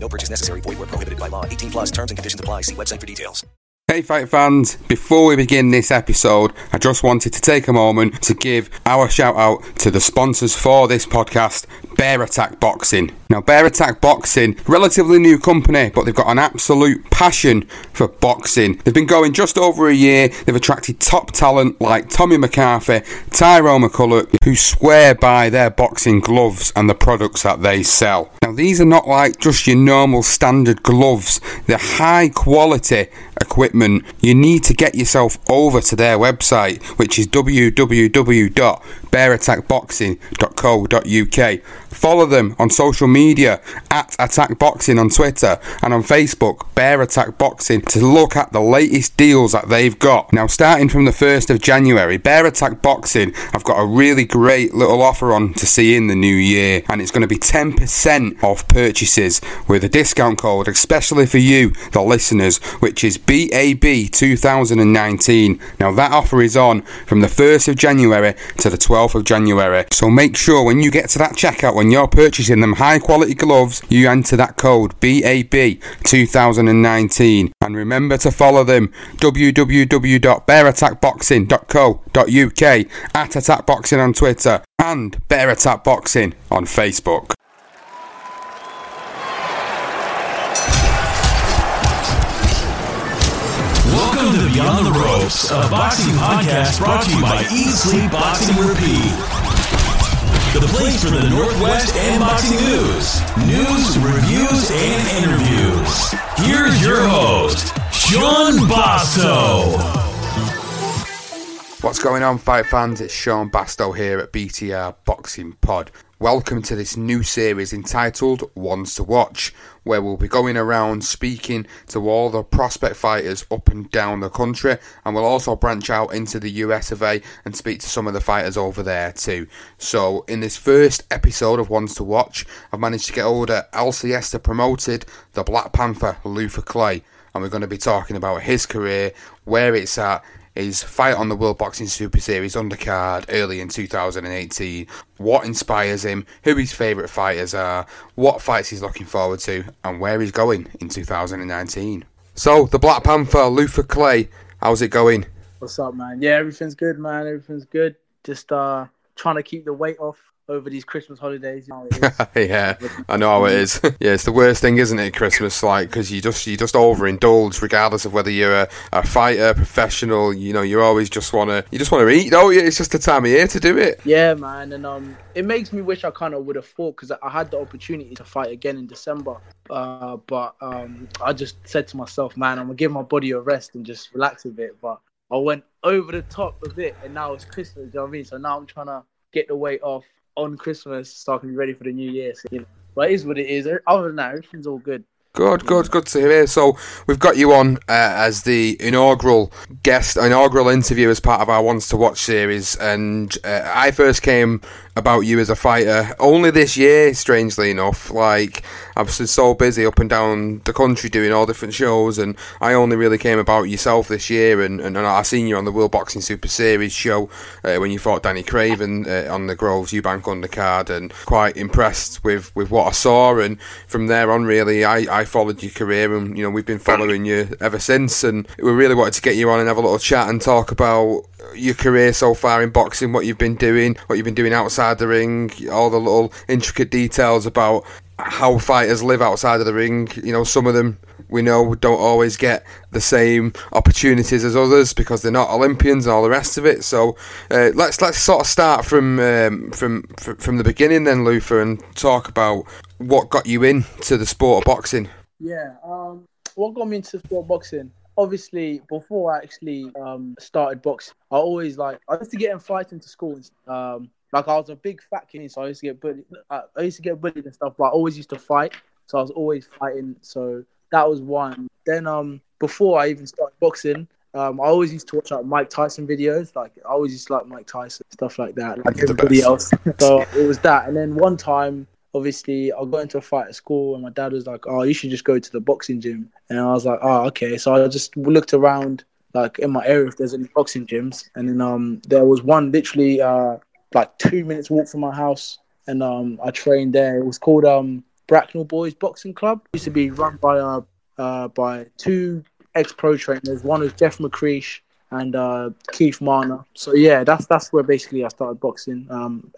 No purchase necessary. Void where prohibited by law. 18 plus terms and conditions apply. See website for details. Hey fight fans, before we begin this episode, I just wanted to take a moment to give our shout out to the sponsors for this podcast, Bear Attack Boxing. Now, Bear Attack Boxing, relatively new company, but they've got an absolute passion for boxing. They've been going just over a year. They've attracted top talent like Tommy McCarthy, Tyrone McCulloch, who swear by their boxing gloves and the products that they sell. Now, these are not like just your normal standard gloves. They're high quality equipment. You need to get yourself over to their website, which is www.bearattackboxing.co.uk. Follow them on social media at Attack Boxing on Twitter and on Facebook, Bear Attack Boxing, to look at the latest deals that they've got. Now, starting from the 1st of January, Bear Attack Boxing have got a really great little offer on to see in the new year, and it's going to be 10% off purchases with a discount code, especially for you, the listeners, which is BAB 2019. Now, that offer is on from the 1st of January to the 12th of January, so make sure when you get to that checkout, when you're purchasing them high quality gloves, you enter that code BAB 2019, and remember to follow them, www.bearattackboxing.co.uk, at Attack Boxing on Twitter and Bear Attack Boxing on Facebook. Welcome to Beyond the Ropes, a boxing podcast brought to you by Easy Boxing Repeat. The place for the Northwest and boxing news, reviews, and interviews. Here's your host, Sean Bastow. What's going on, fight fans? It's Sean Bastow here at BTR Boxing Pod. Welcome to this new series entitled Ones to Watch, where we'll be going around speaking to all the prospect fighters up and down the country, and we'll also branch out into the US of A and speak to some of the fighters over there too. So in this first episode of Ones to Watch, I've managed to get older Al Siesta promoted the Black Panther Luther Clay, and we're going to be talking about his career, where it's at, his fight on the World Boxing Super Series undercard early in 2018, what inspires him, who his favourite fighters are, what fights he's looking forward to, and where he's going in 2019. So, the Black Panther, Luther Clay, how's it going? What's up, man? Yeah, everything's good, man. Everything's good. Just trying to keep the weight off over these Christmas holidays. You know how it is. Yeah, I know how it is. Yeah, it's the worst thing, isn't it, Christmas, like, because you just overindulge, regardless of whether you're a fighter, professional, you know, you always just want to eat, don't you? It's just the time of year to do it. Yeah, man, and it makes me wish I kind of would have fought, because I had the opportunity to fight again in December, but I just said to myself, man, I'm going to give my body a rest and just relax a bit, but I went over the top a bit, and now it's Christmas, you know what I mean? So now I'm trying to get the weight off on Christmas, so I can be ready for the new year. So, you know, but it is what it is. Other than that, everything's all good. Good to hear. So we've got you on as the inaugural guest, inaugural interview as part of our Ones to Watch series. And I first came about you as a fighter. Only this year, strangely enough, like, I've been so busy up and down the country doing all different shows, and I only really came about yourself this year, and I seen you on the World Boxing Super Series show when you fought Danny Craven on the Groves-Eubank undercard, and quite impressed with what I saw, and from there on, really, I followed your career, and, you know, we've been following you ever since, and we really wanted to get you on and have a little chat and talk about your career so far in boxing, what you've been doing, what you've been doing outside the ring, all the little intricate details about how fighters live outside of the ring. You know, some of them we know don't always get the same opportunities as others because they're not Olympians and all the rest of it. So let's sort of start from the beginning then, Luther, and talk about what got you into the sport of boxing. Yeah, what got me into the sport of boxing? Obviously, before I actually started boxing, I always I used to get in fights into school. I was a big fat kid, so I used to get bullied. I used to get bullied and stuff, but I always used to fight. So I was always fighting. So that was one. Then before I even started boxing, I always used to watch Mike Tyson videos. I always used to like Mike Tyson, stuff like that, like everybody else. So it was that. And then one time, obviously, I got into a fight at school, and my dad was like, "Oh, you should just go to the boxing gym." And I was like, "Oh, okay." So I just looked around, in my area, if there's any boxing gyms. And then there was one literally 2 minutes walk from my house, and I trained there. It was called Bracknell Boys Boxing Club. It used to be run by two ex-pro trainers. One was Jeff McCreesh and Keith Marner. So yeah, that's where basically I started boxing.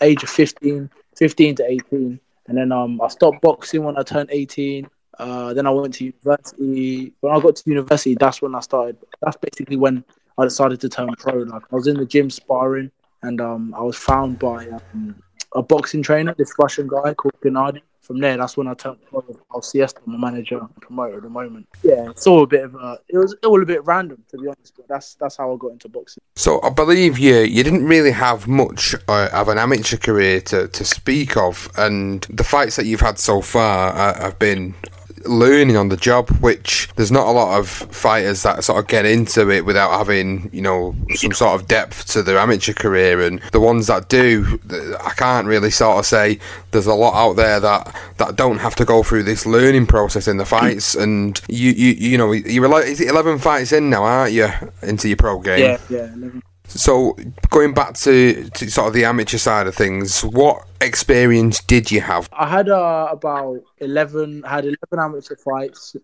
Age of 15 to 18, and then I stopped boxing when I turned 18. Then I went to university. When I got to university, that's when I started. That's basically when I decided to turn pro. I was in the gym sparring. And I was found by a boxing trainer, this Russian guy called Gennady. From there, that's when I turned to Al Siesta, my manager and promoter at the moment. Yeah, it's all a bit of it was all a bit random, to be honest, but that's how I got into boxing. So I believe you didn't really have much of an amateur career to speak of, and the fights that you've had so far have been learning on the job, which there's not a lot of fighters that sort of get into it without having, you know, some sort of depth to their amateur career. And the ones that do, I can't really sort of say there's a lot out there that don't have to go through this learning process in the fights. And you know, you're like, is it 11 fights in now, aren't you, into your pro game? Yeah, 11. So going back to sort of the amateur side of things, what experience did you have? I had about 11. I had 11 amateur fights,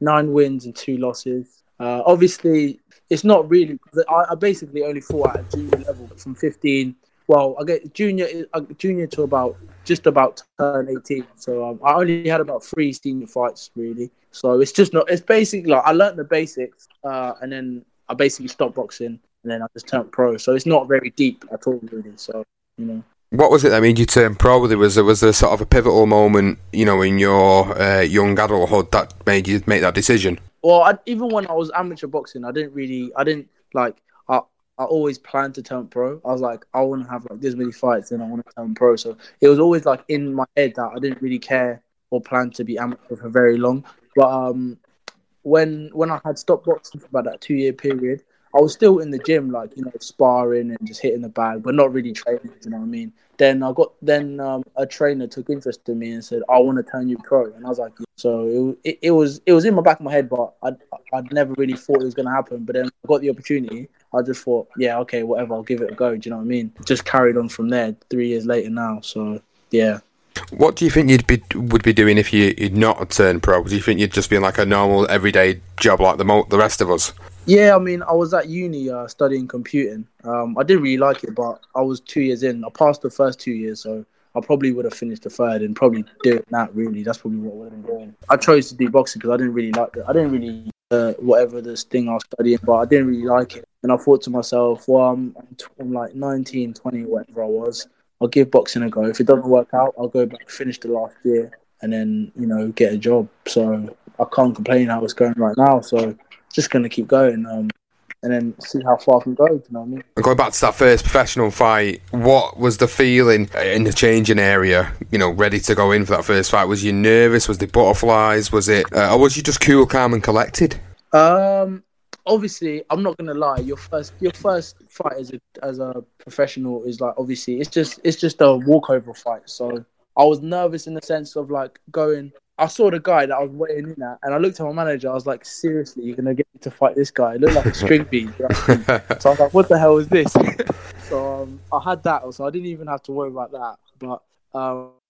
9 wins and 2 losses. Obviously, it's not really. I basically only fought at a junior level from 15. Well, I get junior to about just about turn 18. So I only had about 3 senior fights really. So it's just not. It's basically I learned the basics, and then I basically stopped boxing. And then I just turned pro, so it's not very deep at all, really. So, you know, what was it that made you turn pro? Was there sort of a pivotal moment, you know, in your young adulthood that made you make that decision? Well, even when I was amateur boxing, I always planned to turn pro. I was like, I want to have this many fights, and I want to turn pro. So it was always in my head that I didn't really care or plan to be amateur for very long. But when I had stopped boxing for about that 2-year period, I was still in the gym, sparring and just hitting the bag, but not really training, you know what I mean? Then a trainer took interest in me and said, "I want to turn you pro." And I was like, yeah. So it was in my back of my head, but I'd never really thought it was going to happen. But then I got the opportunity. I just thought, yeah, okay, whatever, I'll give it a go, do you know what I mean? Just carried on from there 3 years later now, so yeah. What do you think would be doing if you'd not turned pro? Do you think you'd just be in a normal everyday job like the rest of us? Yeah, I mean, I was at uni studying computing. I didn't really like it, but I was 2 years in. I passed the first 2 years, so I probably would have finished the third and probably doing that, really. That's probably what I would have been doing. I chose to do boxing because I didn't really like it. I didn't really, whatever this thing I was studying, but I didn't really like it. And I thought to myself, well, I'm 19, 20, whatever I was. I'll give boxing a go. If it doesn't work out, I'll go back, finish the last year, and then, you know, get a job. So I can't complain how it's going right now, so just going to keep going and then see how far I can go, you know what I mean? And going back to that first professional fight, what was the feeling in the changing area, you know, ready to go in for that first fight? Was you nervous? Was there butterflies? Was it, or was you just cool, calm and collected? obviously, I'm not gonna lie. Your first fight as a professional is like, obviously it's just a walkover fight. So I was nervous in the sense of like going. I saw the guy that I was waiting in at, and I looked at my manager. I was like, seriously, you're gonna get me to fight this guy? It looked like a string bean. So I was like, what the hell is this? So I had that, so I didn't even have to worry about that. But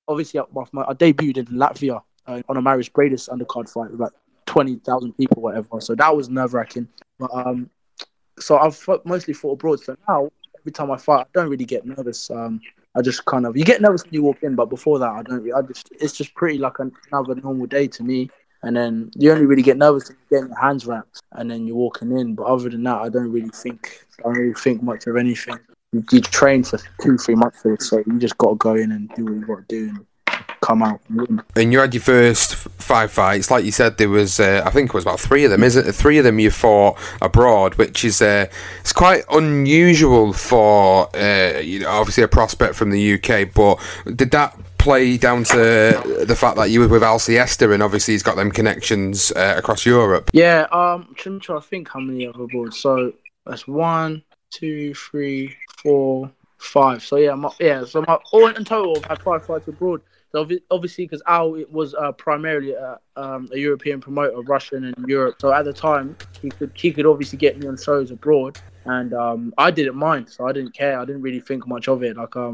obviously, I debuted in Latvia on a Marius Bredis undercard fight with like 20,000 people, whatever. So that was nerve wracking. But so I've mostly fought abroad. So now every time I fight, I don't really get nervous. I just kind of, you get nervous when you walk in, but before that, I don't really, it's just pretty like another normal day to me. And then you only really get nervous when you're getting your hands wrapped and then you're walking in. But other than that, I don't really think much of anything. You train for 2-3 months for this, so you just got to go in and do what you got to do and come out and win. And you had your first 5 fights. Like you said, there was, I think it was about 3 of them, isn't it? 3 of them you fought abroad, which is it's quite unusual for, obviously a prospect from the UK, but did that play down to the fact that you were with Al Siesta and obviously he's got them connections across Europe? Yeah, I'm trying to think how many I've abroad. So that's 1, 2, 3, 4, 5. So yeah, so all in total, I've had 5 fights abroad. So obviously, because Al was primarily a European promoter, Russian and Europe. So at the time, he could obviously get me on shows abroad, and I didn't mind. So I didn't care. I didn't really think much of it. Like I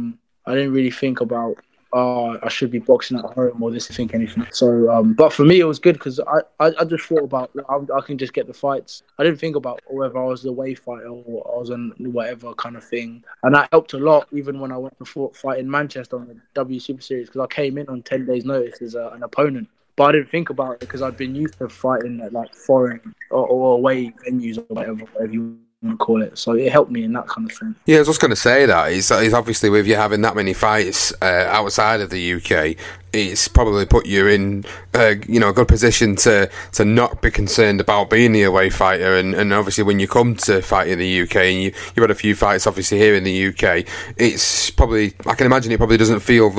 didn't really think about I should be boxing at home or this. I think anything. So but for me, it was good because I just thought about I can just get the fights. I didn't think about whether I was the away fighter or I was on whatever kind of thing, and that helped a lot. Even when I went to fight in Manchester on the W Super Series, because I came in on 10 days' notice as an opponent, but I didn't think about it because I'd been used to fighting at like foreign or away venues or whatever you call it. So it helped me in that kind of thing. Yeah, I was just going to say that. It's obviously with you having that many fights outside of the UK, it's probably put you in a good position to not be concerned about being the away fighter. And obviously when you come to fight in the UK and you've had a few fights obviously here in the UK, it's probably, I can imagine it probably doesn't feel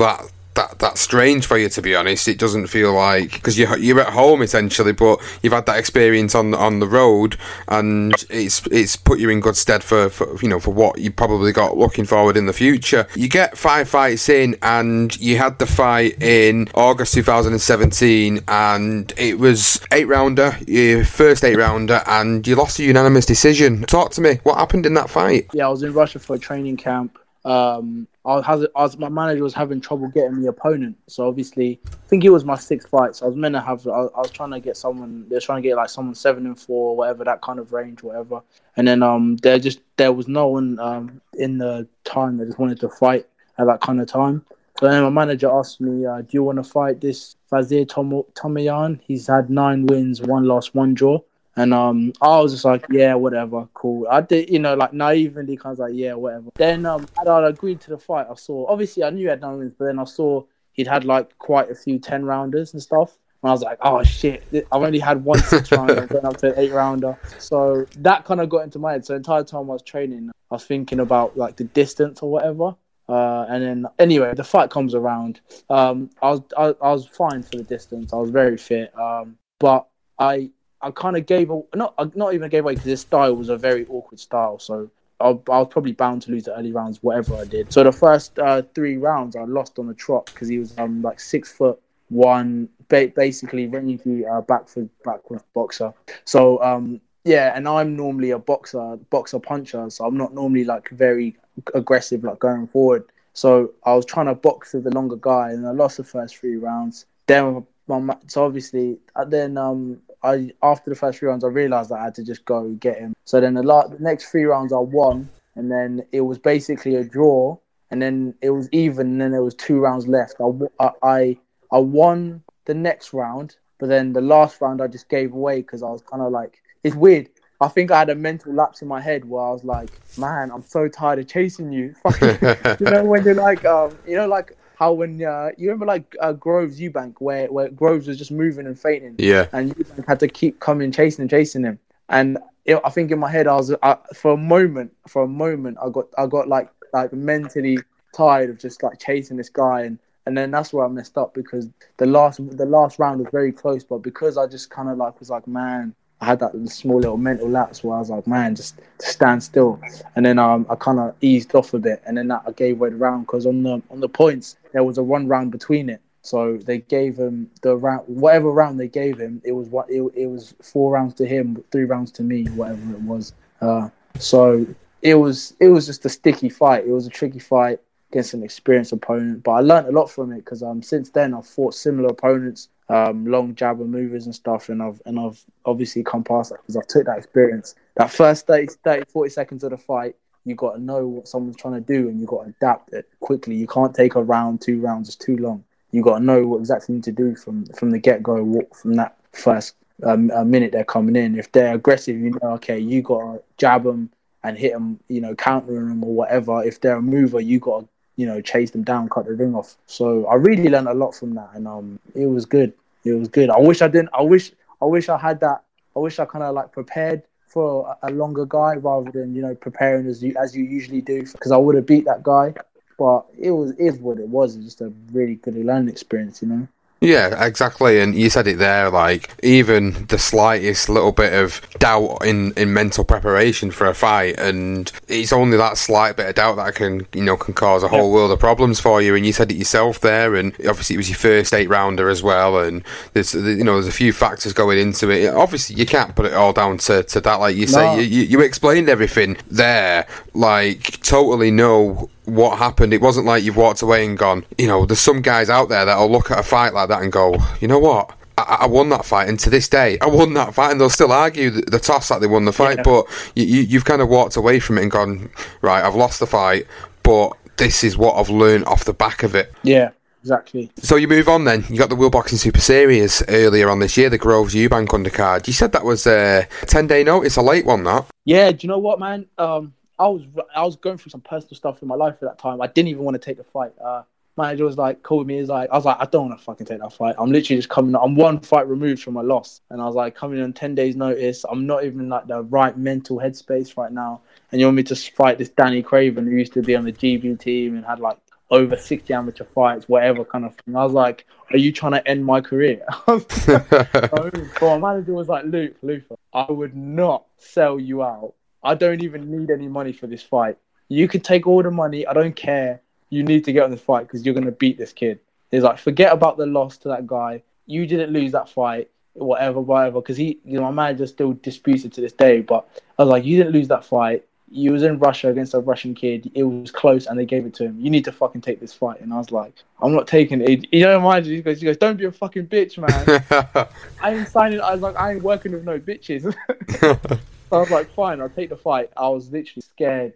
that's strange for you, to be honest. It doesn't feel like, because you're at home essentially, but you've had that experience on the road, and it's put you in good stead for what you probably got looking forward in the future. You get 5 fights in, and you had the fight in August 2017, and it was 8-rounder, your first 8-rounder, and you lost a unanimous decision. Talk to me. What happened in that fight? Yeah, I was in Russia for a training camp. My manager was having trouble getting the opponent, so obviously I think it was my 6th fight. So I was meant to have. I was trying to get someone. They were trying to get like someone 7-4, or whatever, that kind of range, whatever. And then there was no one in the time that just wanted to fight at that kind of time. So then my manager asked me, "Do you want to fight this Fazir Tomayan? He's had 9 wins, 1 loss, 1 draw." And I was just like, yeah, whatever, cool. I did, naively kind of like, yeah, whatever. Then I agreed to the fight. I saw, obviously, I knew he had 9 wins, but then I saw he'd had like quite a few 10-rounders and stuff. And I was like, oh shit, I've only had 1 6-rounder, going up to an 8-rounder. So that kind of got into my head. So the entire time I was training, I was thinking about like the distance or whatever. And then anyway, the fight comes around. I was fine for the distance. I was very fit. But I kind of gave away, not even gave away, because this style was a very awkward style. So I was probably bound to lose the early rounds, whatever I did. So the first 3 rounds I lost on the trot, because he was like 6'1", basically really backwards boxer. So and I'm normally a boxer puncher, so I'm not normally like very aggressive, like going forward. So I was trying to box with the longer guy, and I lost the first 3 rounds. Then after the first 3 rounds, I realised that I had to just go get him. So then the next 3 rounds I won, and then it was basically a draw, and then it was even, and then there was 2 rounds left. I won the next round, but then the last round I just gave away, because I was kind of like, it's weird. I think I had a mental lapse in my head where I was like, man, I'm so tired of chasing you. When you're like, how when you remember like Groves-Eubank, where Groves was just moving and fainting, yeah, and Eubank had to keep coming, chasing him. And I think in my head, I was for a moment, I got like mentally tired of just like chasing this guy, and then that's where I messed up, because the last round was very close, but because I just kind of like was like, man, I had that small little mental lapse where I was like, man, just stand still. And then I kind of eased off a bit. And then I gave way the round because on the points, there was a one round between it. So they gave him the round, whatever round they gave him, it was 4 rounds to him, 3 rounds to me, whatever it was. So it was just a sticky fight. It was a tricky fight against an experienced opponent. But I learned a lot from it because since then I've fought similar opponents. Long jabber movers and stuff, and I've obviously come past that because I've took that experience. That first 40 seconds of the fight, you got to know what someone's trying to do, and you got to adapt it quickly. You can't take a round, 2 rounds; it's too long. You got to know what exactly you need to do from the get go. Walk from that first minute they're coming in. If they're aggressive, you know, okay, you got to jab them and hit them, you know, countering them or whatever. If they're a mover, you got to, you know, chase them down, cut the ring off. So I really learned a lot from that, and it was good. It was good. I wish I didn't. I wish I had that. I wish I kind of like prepared for a longer guy rather than, you know, preparing as you usually do, because I would have beat that guy. But it is what it was. It's just a really good learning experience, you know. Yeah, exactly. And you said it there, like, even the slightest little bit of doubt in mental preparation for a fight, and it's only that slight bit of doubt that can cause a whole world of problems for you. And you said it yourself there, and obviously it was your first 8-rounder as well, and there's a few factors going into it. Obviously you can't put it all down to that, like you say. No. You explained everything there, like, totally know what happened. It wasn't like you've walked away and gone, you know, there's some guys out there that'll look at a fight like that and go, you know what, I won that fight, and to this day I won that fight, and they'll still argue the toss that they won the fight. Yeah. But you've kind of walked away from it and gone, right, I've lost the fight, but this is what I've learned off the back of it. Yeah, exactly. So you move on then. You got the World Boxing Super Series earlier on this year, the Groves-Eubank undercard. You said that was a 10-day notice, a late one, that. Yeah, do you know what, man? I was going through some personal stuff in my life at that time. I didn't even want to take the fight. Manager was like, called me. He's like, I was like, I don't want to fucking take that fight. I'm literally just coming. I'm one fight removed from my loss, and I was like, coming on 10 days notice. I'm not even in, like, the right mental headspace right now. And you want me to fight this Danny Craven who used to be on the GB team and had like over 60 amateur fights, whatever kind of thing. I was like, are you trying to end my career? So my manager was like, Luther, I would not sell you out. I don't even need any money for this fight. You can take all the money. I don't care. You need to get on this fight because you're going to beat this kid. He's like, forget about the loss to that guy. You didn't lose that fight, whatever. Because he, you know, my manager still disputes it to this day. But I was like, you didn't lose that fight. You was in Russia against a Russian kid. It was close and they gave it to him. You need to fucking take this fight. And I was like, I'm not taking it. You know, mind you, he goes, don't be a fucking bitch, man. I ain't signing. I was like, I ain't working with no bitches. I was like, fine, I'll take the fight. I was literally scared,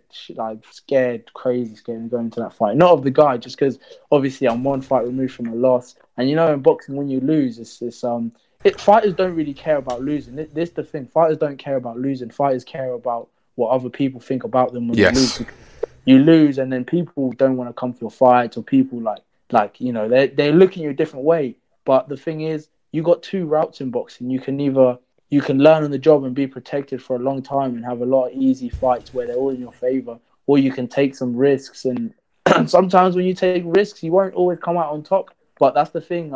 crazy, going into that fight. Not of the guy, just because obviously I'm one fight removed from a loss. And you know, in boxing, when you lose, fighters don't really care about losing. This is the thing, fighters don't care about losing. Fighters care about what other people think about them when they lose. You lose, and then people don't want to come to your fights, or people like you know, they're looking at you a different way. But the thing is, you got two routes in boxing. You can learn on the job and be protected for a long time and have a lot of easy fights where they're all in your favour, or you can take some risks. And sometimes when you take risks, you won't always come out on top. But that's the thing.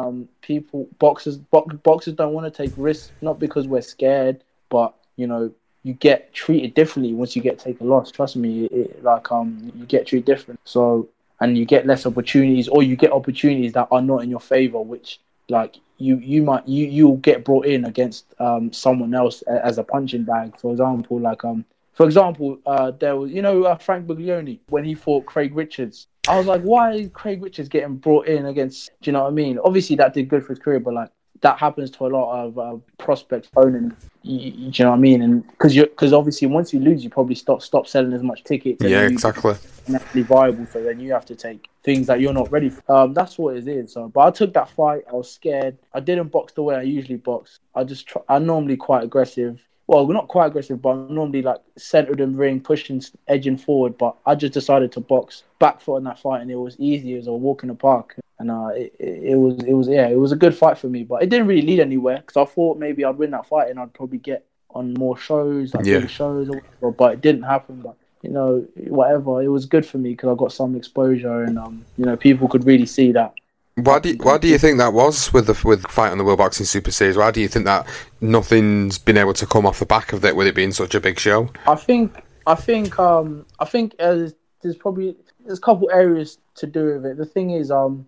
Boxers don't want to take risks, not because we're scared, but, you know, you get treated differently once you get taken loss. Trust me, you get treated different. So, and you get less opportunities, or you get opportunities that are not in your favour, which, like, you'll get brought in against someone else as a punching bag. For example, there was, you know, Frank Buglioni when he fought Craig Richards. I was like, why is Craig Richards getting brought in against? Do you know what I mean? Obviously, that did good for his career, but like, that happens to a lot of prospects. Opponents, do you know what I mean? And because obviously, once you lose, you probably stop selling as much tickets. Yeah, exactly. Naturally viable, so then you have to take things that you're not ready for. That's what it is. So, but I took that fight. I was scared. I didn't box the way I usually box. I'm normally quite aggressive. Well, we're not quite aggressive, but I'm normally like centered in ring, pushing, edging forward. But I just decided to box back foot in that fight, and it was easy. It was a walk in the park, and it was a good fight for me. But it didn't really lead anywhere because I thought maybe I'd win that fight and I'd probably get on more shows, shows or whatever. But it didn't happen. But, you know, whatever, it was good for me because I got some exposure, and you know, people could really see that Why do you think that was with the fight on the World Boxing Super Series? Why do you think that nothing's been able to come off the back of it with it being such a big show? I think there's a couple areas to do with it. The thing is, I'm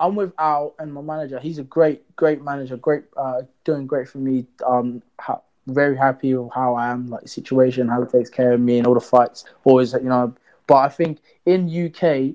with Al and my manager. He's a great manager. Doing great for me. Very happy with how I am, like the situation, how he takes care of me and all the fights. Always, you know. But I think in the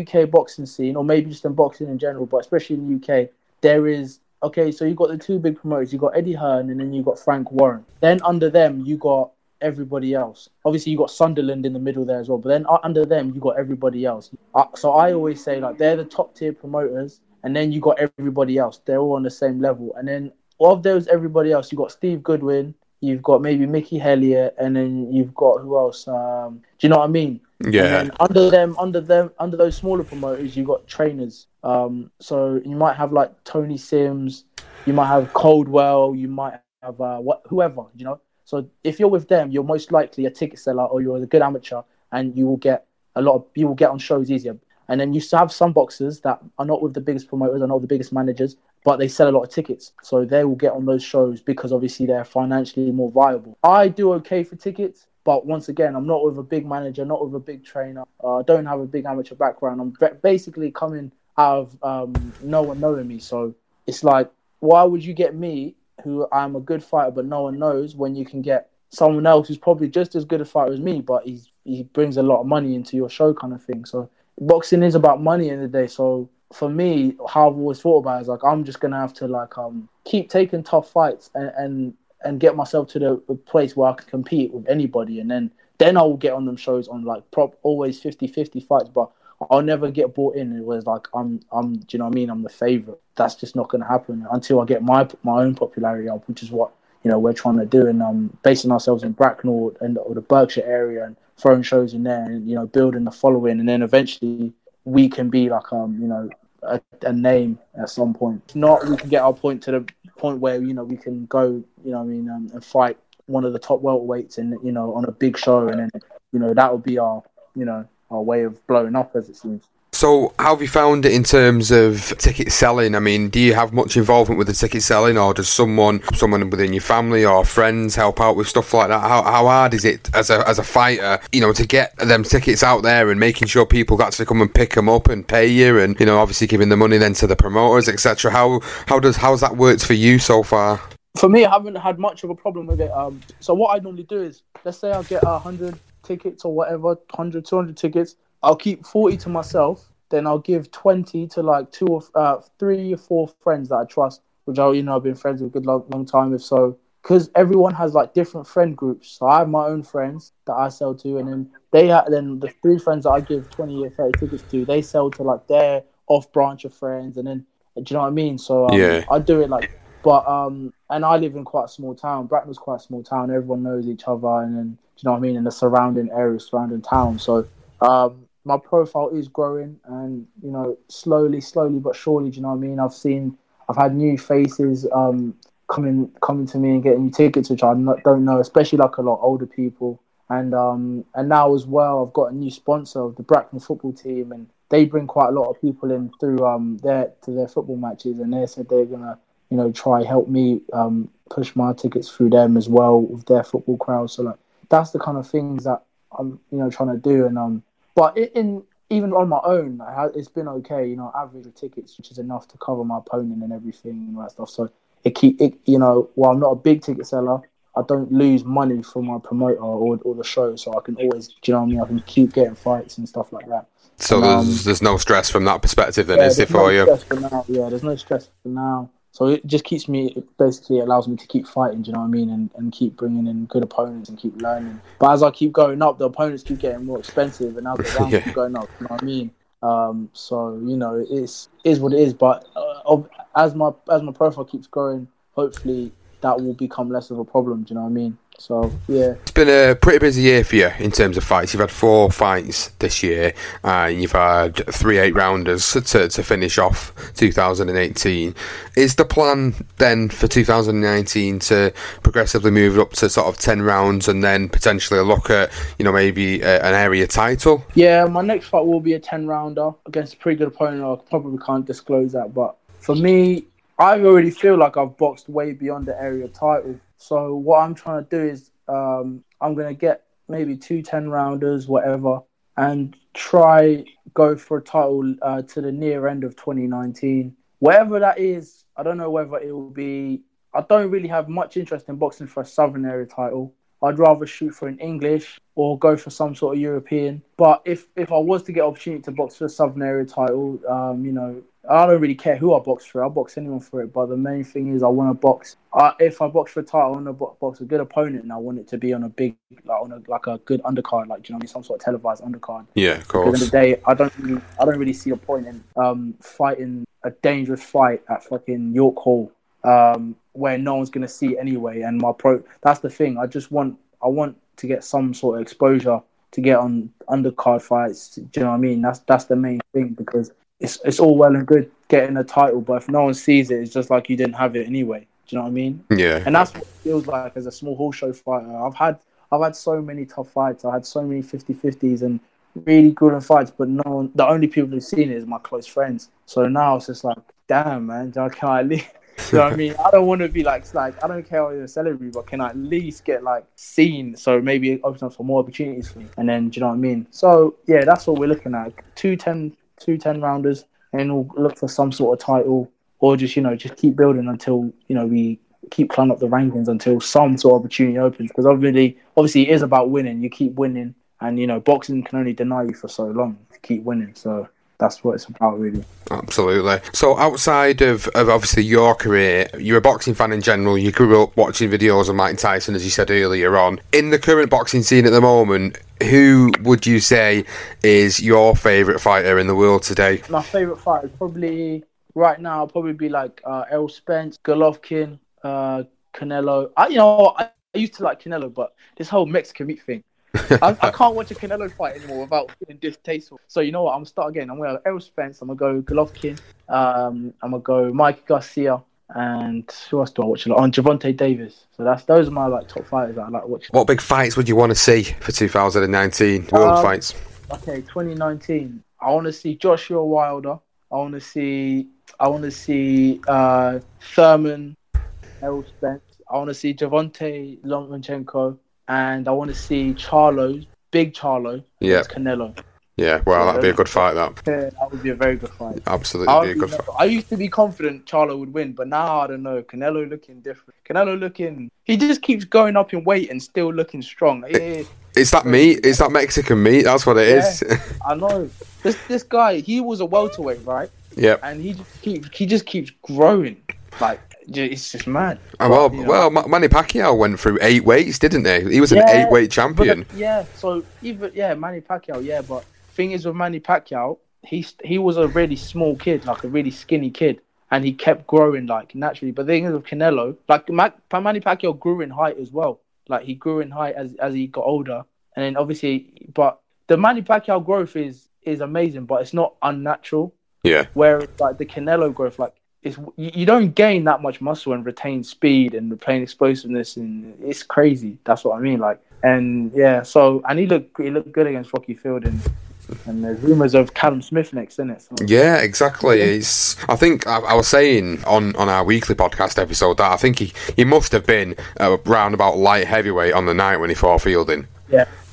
UK boxing scene, or maybe just in boxing in general, but especially in the UK, there is, okay, so you've got the two big promoters. You've got Eddie Hearn and then you've got Frank Warren. Then under them, you got everybody else. Obviously, you've got Sunderland in the middle there as well, but then under them, you've got everybody else. So I always say, like, they're the top-tier promoters, and then you got everybody else. They're all on the same level. And then of those everybody else, you've got Steve Goodwin, you've got maybe Mickey Hellier, and then you've got who else? Do you know what I mean? Yeah. And then under those smaller promoters, you've got trainers. So you might have like Tony Sims, you might have Coldwell, you might have whoever, you know. So if you're with them, you're most likely a ticket seller or you're a good amateur, and you will get on shows easier. And then you still have some boxers that are not with the biggest promoters, are not with the biggest managers, but they sell a lot of tickets. So they will get on those shows because obviously they're financially more viable. I do okay for tickets, but once again, I'm not with a big manager, not with a big trainer. I don't have a big amateur background. I'm basically coming out of no one knowing me. So it's like, why would you get me, who I'm a good fighter, but no one knows, when you can get someone else who's probably just as good a fighter as me, but he brings a lot of money into your show kind of thing. So boxing is about money in the day. So for me, how I've always thought about it is, like, I'm just going to have to keep taking tough fights and get myself to the place where I can compete with anybody. And then I will get on them shows on always 50-50 fights, but I'll never get bought in. It was like, I'm, do you know what I mean? I'm the favourite. That's just not going to happen until I get my own popularity up, which is what, you know, we're trying to do. And basing ourselves in Bracknell and or the Berkshire area and throwing shows in there and, you know, building the following. And then eventually we can be like, you know, a name at some point. If not, we can get our point to the point where, you know, we can go, you know what I mean, and fight one of the top welterweights and, you know, on a big show. And then, you know, that would be our, you know, our way of blowing up, as it seems. So how have you found it in terms of ticket selling? I mean, do you have much involvement with the ticket selling, or does someone within your family or friends help out with stuff like that? How hard is it as a fighter, you know, to get them tickets out there and making sure people actually come and pick them up and pay you, and, you know, obviously giving the money then to the promoters, etc.? How's that worked for you so far? For me, I haven't had much of a problem with it. So what I normally do is, let's say I get 100 tickets or whatever, 100, 200 tickets. I'll keep 40 to myself, then I'll give 20 to like three or four friends that I trust, which I, you know, I've been friends with a good long time with. So, because everyone has like different friend groups, so I have my own friends that I sell to, and then the three friends that I give 20 or 30 tickets to, they sell to like their off branch of friends, and then, do you know what I mean? So yeah. I do it like, but and I live in quite a small town. Bracknell's quite a small town. Everyone knows each other, and then, do you know what I mean, in the surrounding area, surrounding town. So my profile is growing, and, you know, slowly but surely, do you know what I mean? I've had new faces coming to me and getting new tickets, which I don't know, especially like a lot older people. And and now as well, I've got a new sponsor of the Bracknell football team, and they bring quite a lot of people in through to their football matches, and they said they're gonna, you know, try help me push my tickets through them as well with their football crowd. So like, that's the kind of things that I'm, you know, trying to do. And but even on my own, it's been okay, you know, average of tickets, which is enough to cover my opponent and everything and all that stuff. So it, you know, while I'm not a big ticket seller, I don't lose money from my promoter or the show, so I can always, do you know what I mean, I can keep getting fights and stuff like that. So and, there's no stress from that perspective then, is there for you? Yeah, there's no stress for now. So it just keeps me, it basically allows me to keep fighting, do you know what I mean, and keep bringing in good opponents and keep learning. But as I keep going up, the opponents keep getting more expensive, and as the rounds keep going up, you know what I mean. So, you know, it is what it is. But as my profile keeps growing, hopefully that will become less of a problem, do you know what I mean. So, yeah. It's been a pretty busy year for you in terms of fights. You've had 4 fights this year, and you've had 3 8-rounders to finish off 2018. Is the plan then for 2019 to progressively move up to sort of 10 rounds and then potentially look at, you know, maybe an area title? Yeah, my next fight will be a 10-rounder against a pretty good opponent. I probably can't disclose that, but for me, I already feel like I've boxed way beyond the area title. So what I'm trying to do is I'm going to get maybe 2 10-rounders, whatever, and try go for a title to the near end of 2019. Whatever that is, I don't know whether it will be... I don't really have much interest in boxing for a Southern area title. I'd rather shoot for an English or go for some sort of European. But if I was to get opportunity to box for a Southern area title, you know, I don't really care who I box for. I'll box anyone for it. But the main thing is I want to box. If I box for a title, I want to box a good opponent, and I want it to be on a big, like, on a, like a good undercard, like, you know, some sort of televised undercard. Yeah, of course. At the end of the day, I don't really see a point in fighting a dangerous fight at fucking York Hall where no one's going to see it anyway. And that's the thing. I want to get some sort of exposure to get on undercard fights. Do you know what I mean? That's the main thing, because it's all well and good getting a title, but if no one sees it, it's just like you didn't have it anyway. Do you know what I mean? Yeah. And that's what it feels like as a small hall show fighter. I've had so many tough fights. I had so many 50-50s and really grueling fights, but no one, the only people who've seen it is my close friends. So now it's just like, damn, man, can I at least, you know what I mean? I don't want to be like I don't care what you're a celebrity, but can I at least get like seen? So maybe it opens up for more opportunities for me. And then, do you know what I mean? So yeah, that's what we're looking at. 2 10-rounders, and we'll look for some sort of title, or just, you know, just keep building until, you know, we keep climbing up the rankings until some sort of opportunity opens, because obviously it is about winning. You keep winning, and, you know, boxing can only deny you for so long to keep winning. So that's what it's about, really. Absolutely. So outside of obviously your career, you're a boxing fan in general. You grew up watching videos of Mike Tyson, as you said earlier on. In the current boxing scene at the moment, who would you say is your favourite fighter in the world today? My favourite fighter is probably, right now, probably be like Errol Spence, Golovkin, Canelo. I used to like Canelo, but this whole Mexican meat thing, I can't watch a Canelo fight anymore without feeling distasteful. So you know what? I'm start again. I'm going to Errol Spence. I'm going to go Golovkin. I'm going to go Mike Garcia. And who else do I watch a lot? Gervonta Davis. So those are my like top fighters that I like watching. What big fights would you want to see for 2019? World fights. Okay, 2019. I want to see Joshua Wilder. I want to see Thurman, Errol Spence. I want to see Javante Lomachenko. And I want to see Charlo, big Charlo, yeah, Canelo. Yeah, well, that'd be a good fight, that. Yeah, that would be a very good fight. Absolutely be a good fight. I used to be confident Charlo would win, but now I don't know. Canelo looking different. He just keeps going up in weight and still looking strong. It's that meat. It's that Mexican meat. That's what it is. I know. This guy, he was a welterweight, right? Yeah. And he just keeps growing, like. It's just mad. Manny Pacquiao went through 8 weights, didn't he? He was an 8-weight champion. Manny Pacquiao, yeah. But thing is with Manny Pacquiao, he was a really small kid, like a really skinny kid, and he kept growing like naturally. But the thing is with Canelo, like Manny Pacquiao grew in height as well. Like he grew in height as he got older, and then obviously, but the Manny Pacquiao growth is amazing, but it's not unnatural. Yeah. Whereas like the Canelo growth, like. You don't gain that much muscle and retain speed and retain explosiveness, and it's crazy. That's what I mean. Like, and yeah, so and he looked good against Rocky Fielding. And there's rumours of Callum Smith next, isn't it? So. Yeah, exactly. It's, I think I was saying on our weekly podcast episode that I think he must have been round about light heavyweight on the night when he fought Fielding.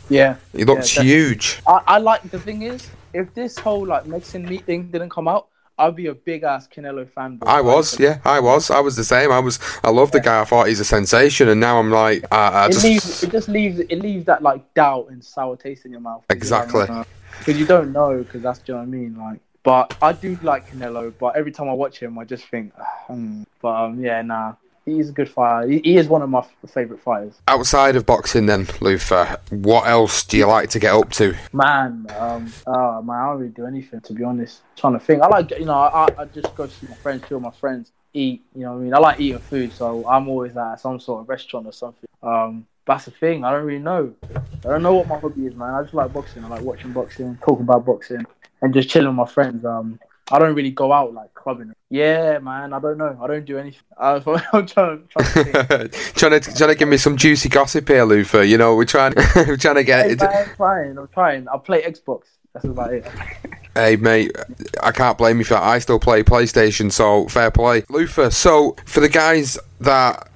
Yeah. He looked huge. I like, the thing is, if this whole like Mexican meat thing didn't come out, I'd be a big-ass Canelo fan. I was the same. I loved the guy. I thought he's a sensation, and now I'm like... It leaves that, like, doubt and sour taste in your mouth. Exactly. Because you don't know, because that's, do you know what I mean? Like, but I do like Canelo, but every time I watch him, I just think... He's a good fighter. He is one of my favourite fighters. Outside of boxing then, Luther, what else do you like to get up to? Man, I don't really do anything, to be honest. I'm trying to think. I like, you know, I just go see my friends, chill with my friends, eat, you know what I mean? I like eating food, so I'm always at some sort of restaurant or something. That's the thing. I don't really know. I don't know what my hobby is, man. I just like boxing. I like watching boxing, talking about boxing, and just chilling with my friends. I don't really go out like clubbing. Yeah, man. I don't know. I don't do anything. I'm trying to trying to give me some juicy gossip here, Luther. You know, we're trying. We're trying to get it. I'm trying. I play Xbox. That's about it. Hey, mate, I can't blame you for that. I still play PlayStation, so fair play. Luther, so for the guys that,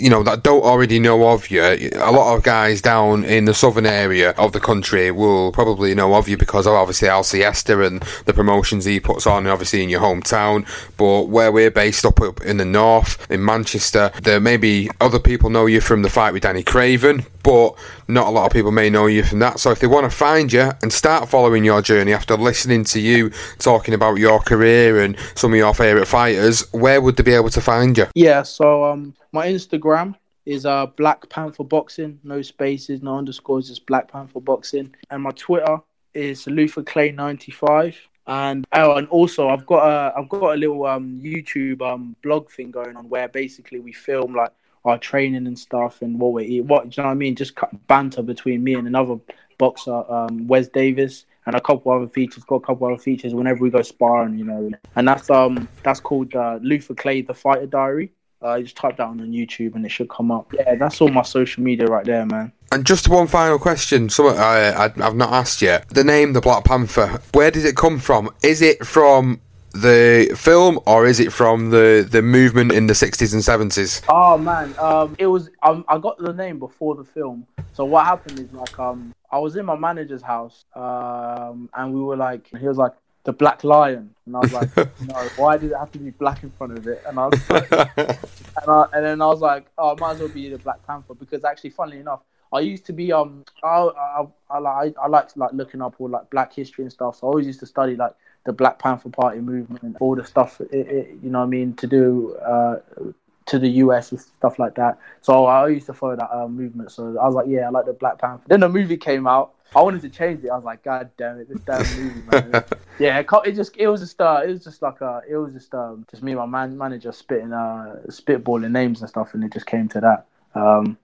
you know, that don't already know of you, a lot of guys down in the southern area of the country will probably know of you because of obviously Al Siesta and the promotions he puts on, obviously in your hometown. But where we're based up in the north, in Manchester, there may be other people know you from the fight with Danny Craven, but not a lot of people may know you from that. So if they want to find you and start following your journey after listening to you talking about your career and some of your favourite fighters, where would they be able to find you? Yeah, so my Instagram is Black Panther Boxing, no spaces, no underscores, just Black Panther Boxing. And my Twitter is Luther Clay 95. And also I've got a little YouTube blog thing going on where basically we film like our training and stuff and what we eat, what, do you know what I mean? Just banter between me and another boxer, Wes Davis, and got a couple other features whenever we go sparring, you know. And that's called Luther Clay, The Fighter Diary. You just type that on YouTube and it should come up. Yeah, that's all my social media right there, man. And just one final question, something I've not asked yet. The name, The Black Panther, where did it come from? Is it from the film or is it from the movement in the 60s and 70s? Oh man, it was I got the name before the film. So what happened is like I was in my manager's house and we were like, he was like, the Black Lion, and I was like, no, why did it have to be black in front of it? And I was like, and then I was like, oh, I might as well be the Black Panther, because actually funnily enough I used to be I liked like looking up all like black history and stuff, so I always used to study like the Black Panther Party movement and all the stuff, you know what I mean, to do to the US and stuff like that. So I used to follow that movement. So I was like, yeah, I like the Black Panther. Then the movie came out. I wanted to change it. I was like, God damn it, this damn movie, man. Yeah, it was just me and my manager spitballing names and stuff, and it just came to that. And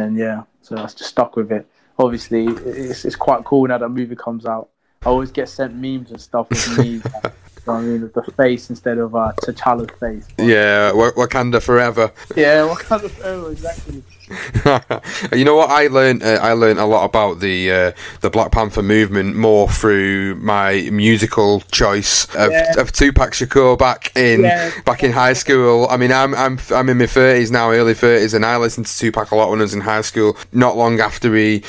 then yeah, so I was just stuck with it. Obviously, it's quite cool now that movie comes out. I always get sent memes and stuff with me. I mean, with the face instead of T'Challa's face. Yeah, Wakanda forever. Yeah, Wakanda forever, exactly. You know what I learned? I learned a lot about the Black Panther movement more through my musical choice of Tupac Shakur back in high school. I mean, I'm in my 30s now, early 30s, and I listened to Tupac a lot when I was in high school. Not long after he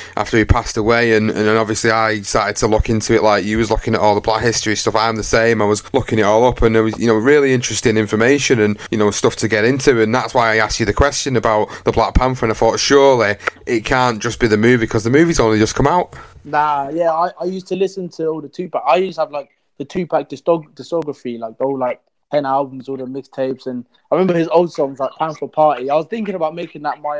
passed away, and then obviously I started to look into it like you was looking at all the Black history stuff. I'm the same. I was looking it all up, and there was, you know, really interesting information and, you know, stuff to get into, and that's why I asked you the question about the Black Panther. And I thought, surely it can't just be the movie because the movie's only just come out. Nah, yeah, I used to listen to all the Tupac. I used to have like the Tupac discography, like the whole like 10 albums, all the mixtapes, and I remember his old songs like "Panther Party." I was thinking about making that my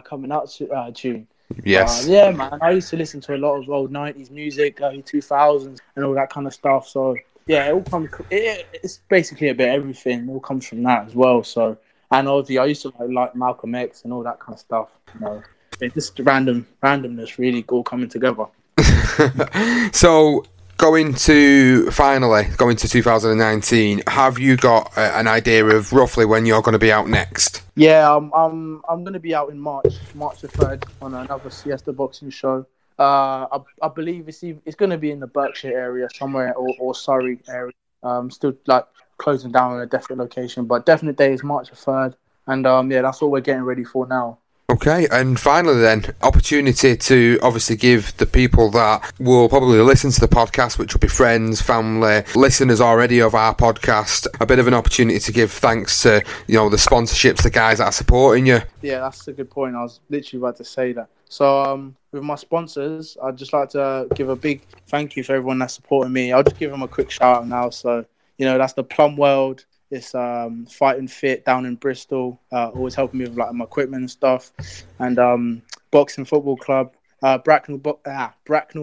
coming out tune. Yes. Yeah, man. I used to listen to a lot of old 90s music, early 2000s, and all that kind of stuff. So yeah, it all comes. It's basically a bit of everything. It all comes from that as well. So. And obviously, I used to like Malcolm X and all that kind of stuff. You know, it's just randomness really all coming together. So, going to 2019, have you got an idea of roughly when you're going to be out next? Yeah, I'm going to be out in March the 3rd, on another Siesta boxing show. I believe it's going to be in the Berkshire area somewhere, or Surrey area. Still like closing down on a definite location, but definite day is March the 3rd, and yeah, that's what we're getting ready for now. Okay, and finally then, opportunity to obviously give the people that will probably listen to the podcast, which will be friends, family, listeners already of our podcast, a bit of an opportunity to give thanks to, you know, the sponsorships, the guys that are supporting you. Yeah, that's a good point. I was literally about to say that. So with my sponsors, I'd just like to give a big thank you for everyone that's supporting me. I'll just give them a quick shout out now. So, you know, that's the Plum World. It's Fighting Fit down in Bristol, always helping me with like my equipment and stuff. And Boxing Football Club, Bracknell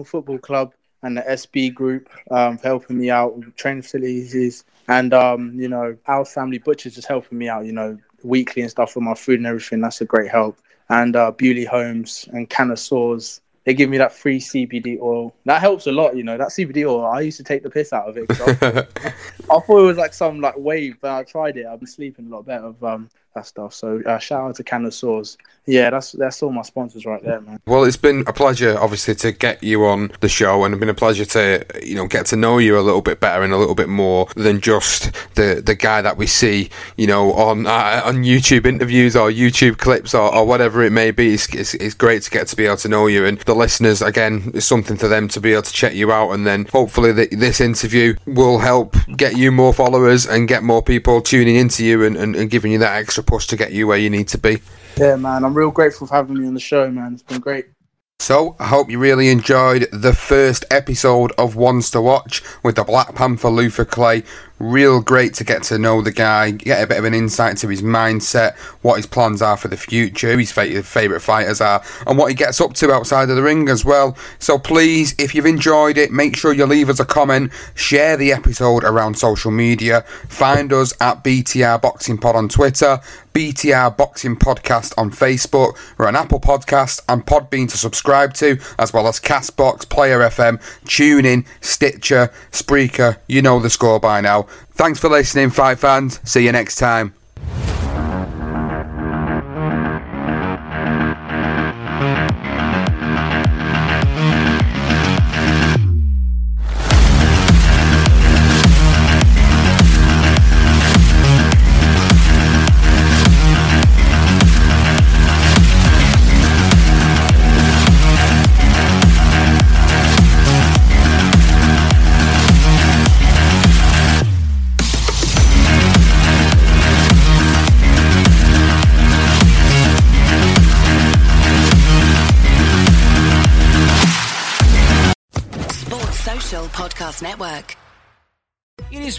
Football Club, and the SB Group for helping me out with training facilities. And you know, Al's Family Butchers is helping me out, you know, weekly and stuff with my food and everything. That's a great help. and Bewley Homes and Canosaurs. They give me that free CBD oil. That helps a lot, you know. That CBD oil, I used to take the piss out of it. I thought it was like some like wave, but I tried it. I've been sleeping a lot better of that stuff. So shout out to Canosaurs. Yeah, that's all my sponsors right there, man. Well, it's been a pleasure, obviously, to get you on the show, and it's been a pleasure to, you know, get to know you a little bit better and a little bit more than just the guy that we see, you know, on YouTube interviews or YouTube clips or whatever it may be. It's great to get to be able to know you, and the listeners, again, it's something for them to be able to check you out, and then hopefully this interview will help get you more followers and get more people tuning into you and giving you that extra push to get you where you need to be. Yeah, man, I'm real grateful for having me on the show, man. It's been great. So, I hope you really enjoyed the first episode of Ones to Watch with the Black Panther Luther Clay. Real great to get to know the guy, get a bit of an insight to his mindset, what his plans are for the future, who his favourite fighters are, and what he gets up to outside of the ring as well. So please, if you've enjoyed it, make sure you leave us a comment, share the episode around social media, find us at BTR Boxing Pod on Twitter, BTR Boxing Podcast on Facebook. We're on Apple Podcast and Podbean to subscribe to, as well as Castbox, Player FM, TuneIn, Stitcher, Spreaker. You know the score by now. Thanks for listening, fight fans. See you next time. Network. It is